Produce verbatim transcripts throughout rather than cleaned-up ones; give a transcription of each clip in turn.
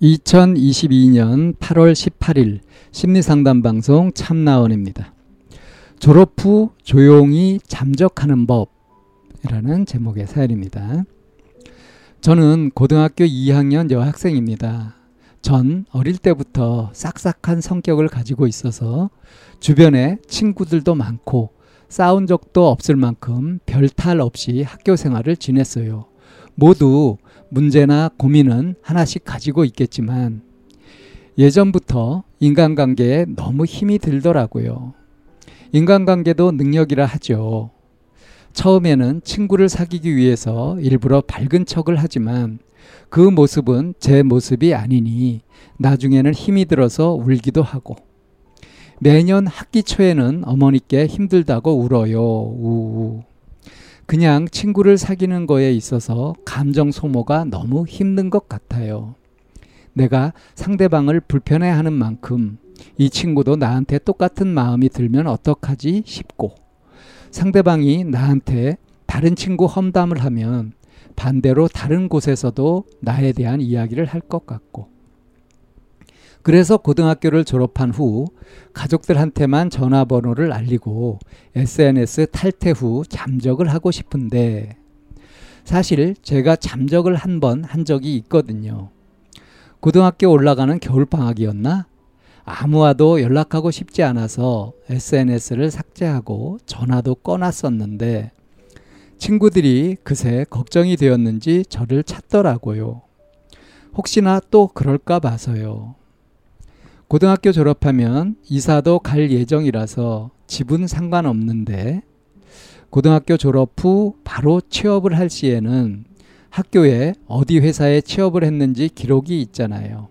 이천이십이년 팔월 십팔일 심리상담방송 참나원입니다. 졸업 후 조용히 잠적하는 법이라는 제목의 사연입니다. 저는 고등학교 이학년 여학생입니다. 전 어릴 때부터 싹싹한 성격을 가지고 있어서 주변에 친구들도 많고 싸운 적도 없을 만큼 별탈 없이 학교 생활을 지냈어요. 모두 문제나 고민은 하나씩 가지고 있겠지만 예전부터 인간관계에 너무 힘이 들더라고요. 인간관계도 능력이라 하죠. 처음에는 친구를 사귀기 위해서 일부러 밝은 척을 하지만 그 모습은 제 모습이 아니니 나중에는 힘이 들어서 울기도 하고, 매년 학기 초에는 어머니께 힘들다고 울어요. 우우. 그냥 친구를 사귀는 거에 있어서 감정 소모가 너무 힘든 것 같아요. 내가 상대방을 불편해하는 만큼 이 친구도 나한테 똑같은 마음이 들면 어떡하지 싶고, 상대방이 나한테 다른 친구 험담을 하면 반대로 다른 곳에서도 나에 대한 이야기를 할 것 같고, 그래서 고등학교를 졸업한 후 가족들한테만 전화번호를 알리고 에스엔에스 탈퇴 후 잠적을 하고 싶은데, 사실 제가 잠적을 한 번 한 적이 있거든요. 고등학교 올라가는 겨울방학이었나? 아무와도 연락하고 싶지 않아서 에스엔에스를 삭제하고 전화도 꺼놨었는데 친구들이 그새 걱정이 되었는지 저를 찾더라고요. 혹시나 또 그럴까 봐서요. 고등학교 졸업하면 이사도 갈 예정이라서 집은 상관없는데 고등학교 졸업 후 바로 취업을 할 시에는 학교에 어디 회사에 취업을 했는지 기록이 있잖아요.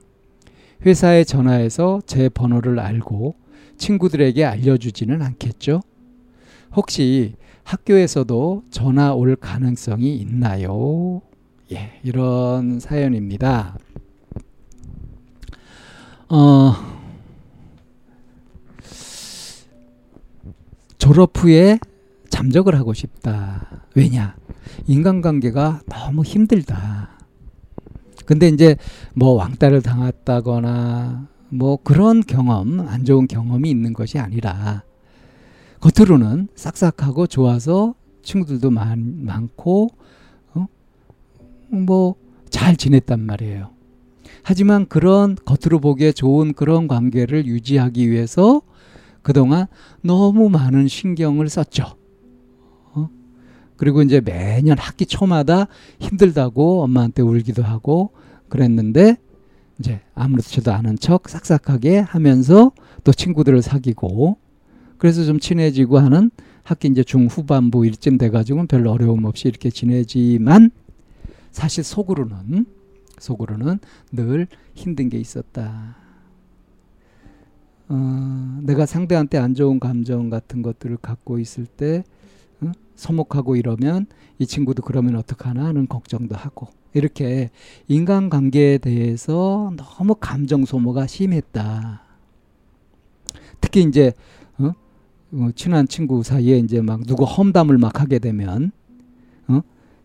회사에 전화해서 제 번호를 알고 친구들에게 알려주지는 않겠죠? 혹시 학교에서도 전화 올 가능성이 있나요? 예, 이런 사연입니다. 어, 졸업 후에 잠적을 하고 싶다. 왜냐? 인간관계가 너무 힘들다. 근데 이제 뭐 왕따를 당했다거나 뭐 그런 경험, 안 좋은 경험이 있는 것이 아니라 겉으로는 싹싹하고 좋아서 친구들도 많, 많고 어? 뭐 잘 지냈단 말이에요. 하지만 그런 겉으로 보기에 좋은 그런 관계를 유지하기 위해서 그동안 너무 많은 신경을 썼죠. 그리고 이제 매년 학기 초마다 힘들다고 엄마한테 울기도 하고 그랬는데, 이제 아무렇지도 않은 척 싹싹하게 하면서 또 친구들을 사귀고, 그래서 좀 친해지고 하는, 학기 이제 중후반부 일쯤 돼가지고는 별로 어려움 없이 이렇게 지내지만 사실 속으로는 속으로는 늘 힘든 게 있었다. 어, 내가 상대한테 안 좋은 감정 같은 것들을 갖고 있을 때 소목하고 이러면 이 친구도 그러면 어떡하나 하는 걱정도 하고, 이렇게 인간관계에 대해서 너무 감정 소모가 심했다. 특히 이제 어? 어, 친한 친구 사이에 이제 막 누구 험담을 막 하게 되면, 어?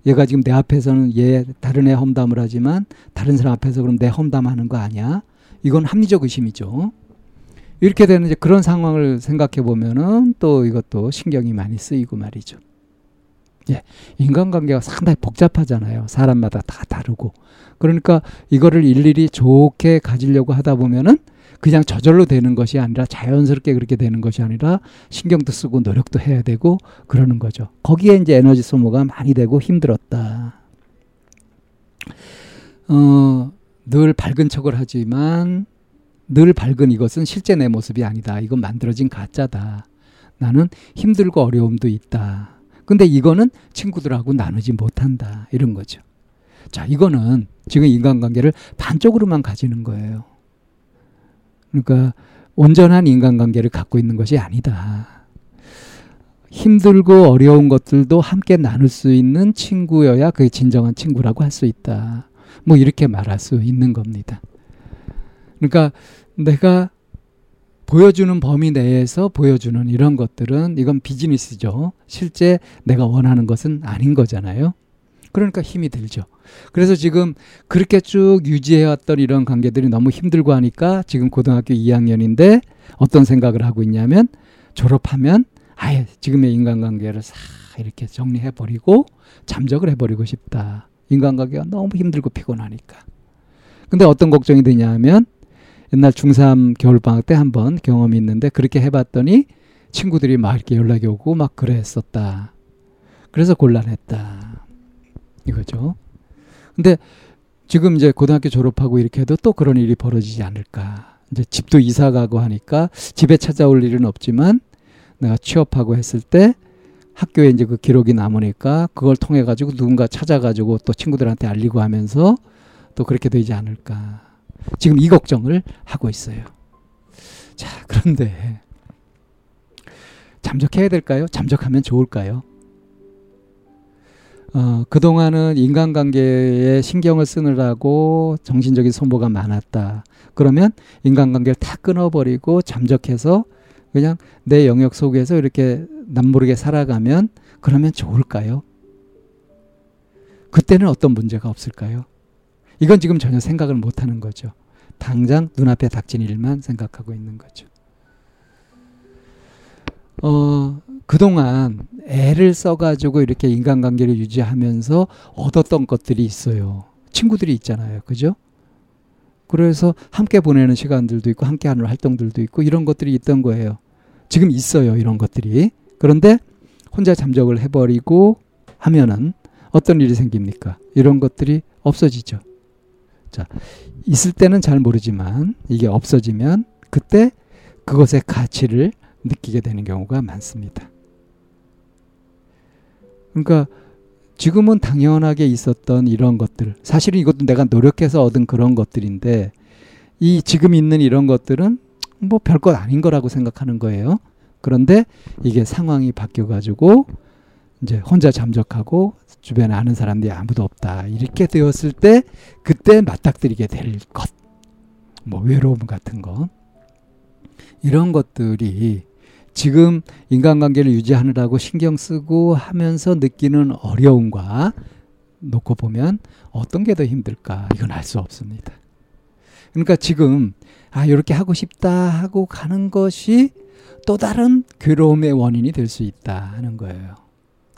얘가 지금 내 앞에서는 얘 다른 애 험담을 하지만 다른 사람 앞에서 그럼 내 험담하는 거 아니야? 이건 합리적 의심이죠. 이렇게 되는 이제 그런 상황을 생각해 보면은 또 이것도 신경이 많이 쓰이고 말이죠. 예, 인간관계가 상당히 복잡하잖아요. 사람마다 다 다르고. 그러니까 이거를 일일이 좋게 가지려고 하다 보면은 그냥 저절로 되는 것이 아니라, 자연스럽게 그렇게 되는 것이 아니라 신경도 쓰고 노력도 해야 되고 그러는 거죠. 거기에 이제 에너지 소모가 많이 되고 힘들었다. 어, 늘 밝은 척을 하지만 늘 밝은 이것은 실제 내 모습이 아니다. 이건 만들어진 가짜다. 나는 힘들고 어려움도 있다. 근데 이거는 친구들하고 나누지 못한다, 이런 거죠. 자, 이거는 지금 인간관계를 반쪽으로만 가지는 거예요. 그러니까 온전한 인간관계를 갖고 있는 것이 아니다. 힘들고 어려운 것들도 함께 나눌 수 있는 친구여야 그게 진정한 친구라고 할 수 있다. 뭐 이렇게 말할 수 있는 겁니다. 그러니까 내가 보여주는 범위 내에서 보여주는 이런 것들은 이건 비즈니스죠. 실제 내가 원하는 것은 아닌 거잖아요. 그러니까 힘이 들죠. 그래서 지금 그렇게 쭉 유지해왔던 이런 관계들이 너무 힘들고 하니까 지금 고등학교 이 학년인데 어떤 생각을 하고 있냐면 졸업하면 아예 지금의 인간관계를 싹 이렇게 정리해버리고 잠적을 해버리고 싶다. 인간관계가 너무 힘들고 피곤하니까. 근데 어떤 걱정이 되냐면 옛날 중삼 겨울방학 때 한번 경험이 있는데 그렇게 해봤더니 친구들이 막 이렇게 연락이 오고 막 그랬었다. 그래서 곤란했다. 이거죠. 근데 지금 이제 고등학교 졸업하고 이렇게 해도 또 그런 일이 벌어지지 않을까. 이제 집도 이사 가고 하니까 집에 찾아올 일은 없지만 내가 취업하고 했을 때 학교에 이제 그 기록이 남으니까 그걸 통해 가지고 누군가 찾아가지고 또 친구들한테 알리고 하면서 또 그렇게 되지 않을까. 지금 이 걱정을 하고 있어요. 자, 그런데 잠적해야 될까요? 잠적하면 좋을까요? 어, 그동안은 인간관계에 신경을 쓰느라고 정신적인 소모가 많았다. 그러면 인간관계를 다 끊어버리고 잠적해서 그냥 내 영역 속에서 이렇게 남모르게 살아가면 그러면 좋을까요? 그때는 어떤 문제가 없을까요? 이건 지금 전혀 생각을 못하는 거죠. 당장 눈앞에 닥친 일만 생각하고 있는 거죠. 어, 그동안 애를 써가지고 이렇게 인간관계를 유지하면서 얻었던 것들이 있어요. 친구들이 있잖아요. 그죠? 그래서 함께 보내는 시간들도 있고 함께 하는 활동들도 있고 이런 것들이 있던 거예요. 지금 있어요. 이런 것들이. 그런데 혼자 잠적을 해버리고 하면은 어떤 일이 생깁니까? 이런 것들이 없어지죠. 자, 있을 때는 잘 모르지만 이게 없어지면 그때 그것의 가치를 느끼게 되는 경우가 많습니다. 그러니까 지금은 당연하게 있었던 이런 것들, 사실은 이것도 내가 노력해서 얻은 그런 것들인데 이 지금 있는 이런 것들은 뭐 별것 아닌 거라고 생각하는 거예요. 그런데 이게 상황이 바뀌어가지고 이제 혼자 잠적하고 주변에 아는 사람들이 아무도 없다. 이렇게 되었을 때 그때 맞닥뜨리게 될 것. 뭐 외로움 같은 거. 이런 것들이 지금 인간관계를 유지하느라고 신경 쓰고 하면서 느끼는 어려움과 놓고 보면 어떤 게 더 힘들까? 이건 알 수 없습니다. 그러니까 지금 아, 이렇게 하고 싶다 하고 가는 것이 또 다른 괴로움의 원인이 될 수 있다 하는 거예요.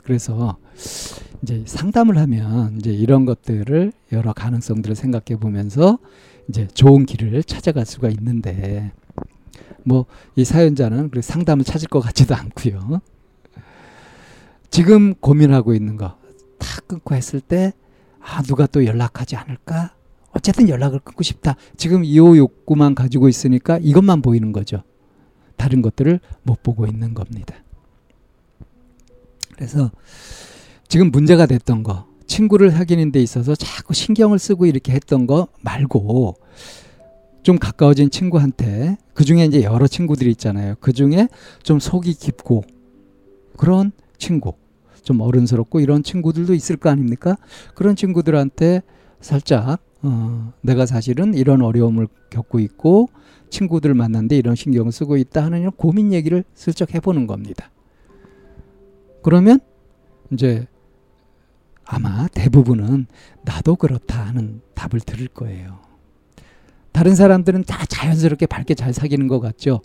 그래서 이제 상담을 하면 이제 이런 것들을 여러 가능성들을 생각해 보면서 이제 좋은 길을 찾아갈 수가 있는데 뭐 이 사연자는 그래서 상담을 찾을 것 같지도 않고요. 지금 고민하고 있는 거 다 끊고 했을 때 아, 누가 또 연락하지 않을까? 어쨌든 연락을 끊고 싶다. 지금 이 욕구만 가지고 있으니까 이것만 보이는 거죠. 다른 것들을 못 보고 있는 겁니다. 그래서 지금 문제가 됐던 거, 친구를 사귀는 데 있어서 자꾸 신경을 쓰고 이렇게 했던 거 말고 좀 가까워진 친구한테 그중에 이제 여러 친구들이 있잖아요. 그중에 좀 속이 깊고 그런 친구, 좀 어른스럽고 이런 친구들도 있을 거 아닙니까? 그런 친구들한테 살짝 어, 내가 사실은 이런 어려움을 겪고 있고 친구들 만났는데 이런 신경을 쓰고 있다 하는 이런 고민 얘기를 슬쩍 해보는 겁니다. 그러면 이제 아마 대부분은 나도 그렇다 하는 답을 들을 거예요. 다른 사람들은 다 자연스럽게 밝게 잘 사귀는 것 같죠.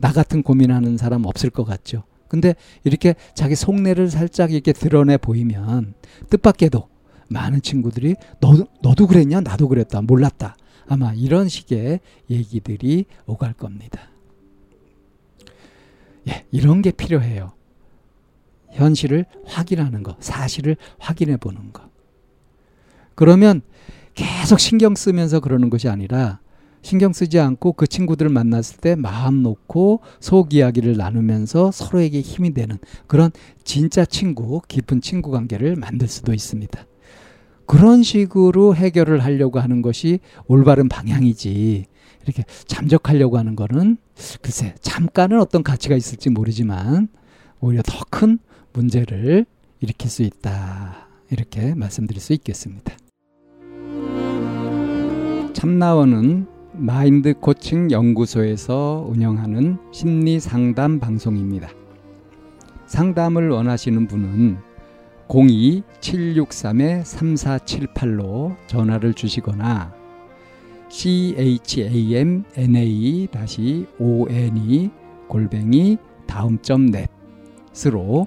나 같은 고민하는 사람 없을 것 같죠. 근데 이렇게 자기 속내를 살짝 이렇게 드러내 보이면 뜻밖에도 많은 친구들이 너도, 너도 그랬냐? 나도 그랬다. 몰랐다. 아마 이런 식의 얘기들이 오갈 겁니다. 예, 이런 게 필요해요. 현실을 확인하는 거, 사실을 확인해 보는 거. 그러면 계속 신경 쓰면서 그러는 것이 아니라 신경 쓰지 않고 그 친구들을 만났을 때 마음 놓고 속 이야기를 나누면서 서로에게 힘이 되는 그런 진짜 친구, 깊은 친구 관계를 만들 수도 있습니다. 그런 식으로 해결을 하려고 하는 것이 올바른 방향이지, 이렇게 잠적하려고 하는 거는 글쎄 잠깐은 어떤 가치가 있을지 모르지만 오히려 더 큰 문제를 일으킬 수 있다, 이렇게 말씀드릴 수 있겠습니다. 참나원은 마인드 코칭 연구소에서 운영하는 심리 상담 방송입니다. 상담을 원하시는 분은 공이 칠육삼 삼사칠팔로 전화를 주시거나 참나원 골뱅이 다음 점 넷으로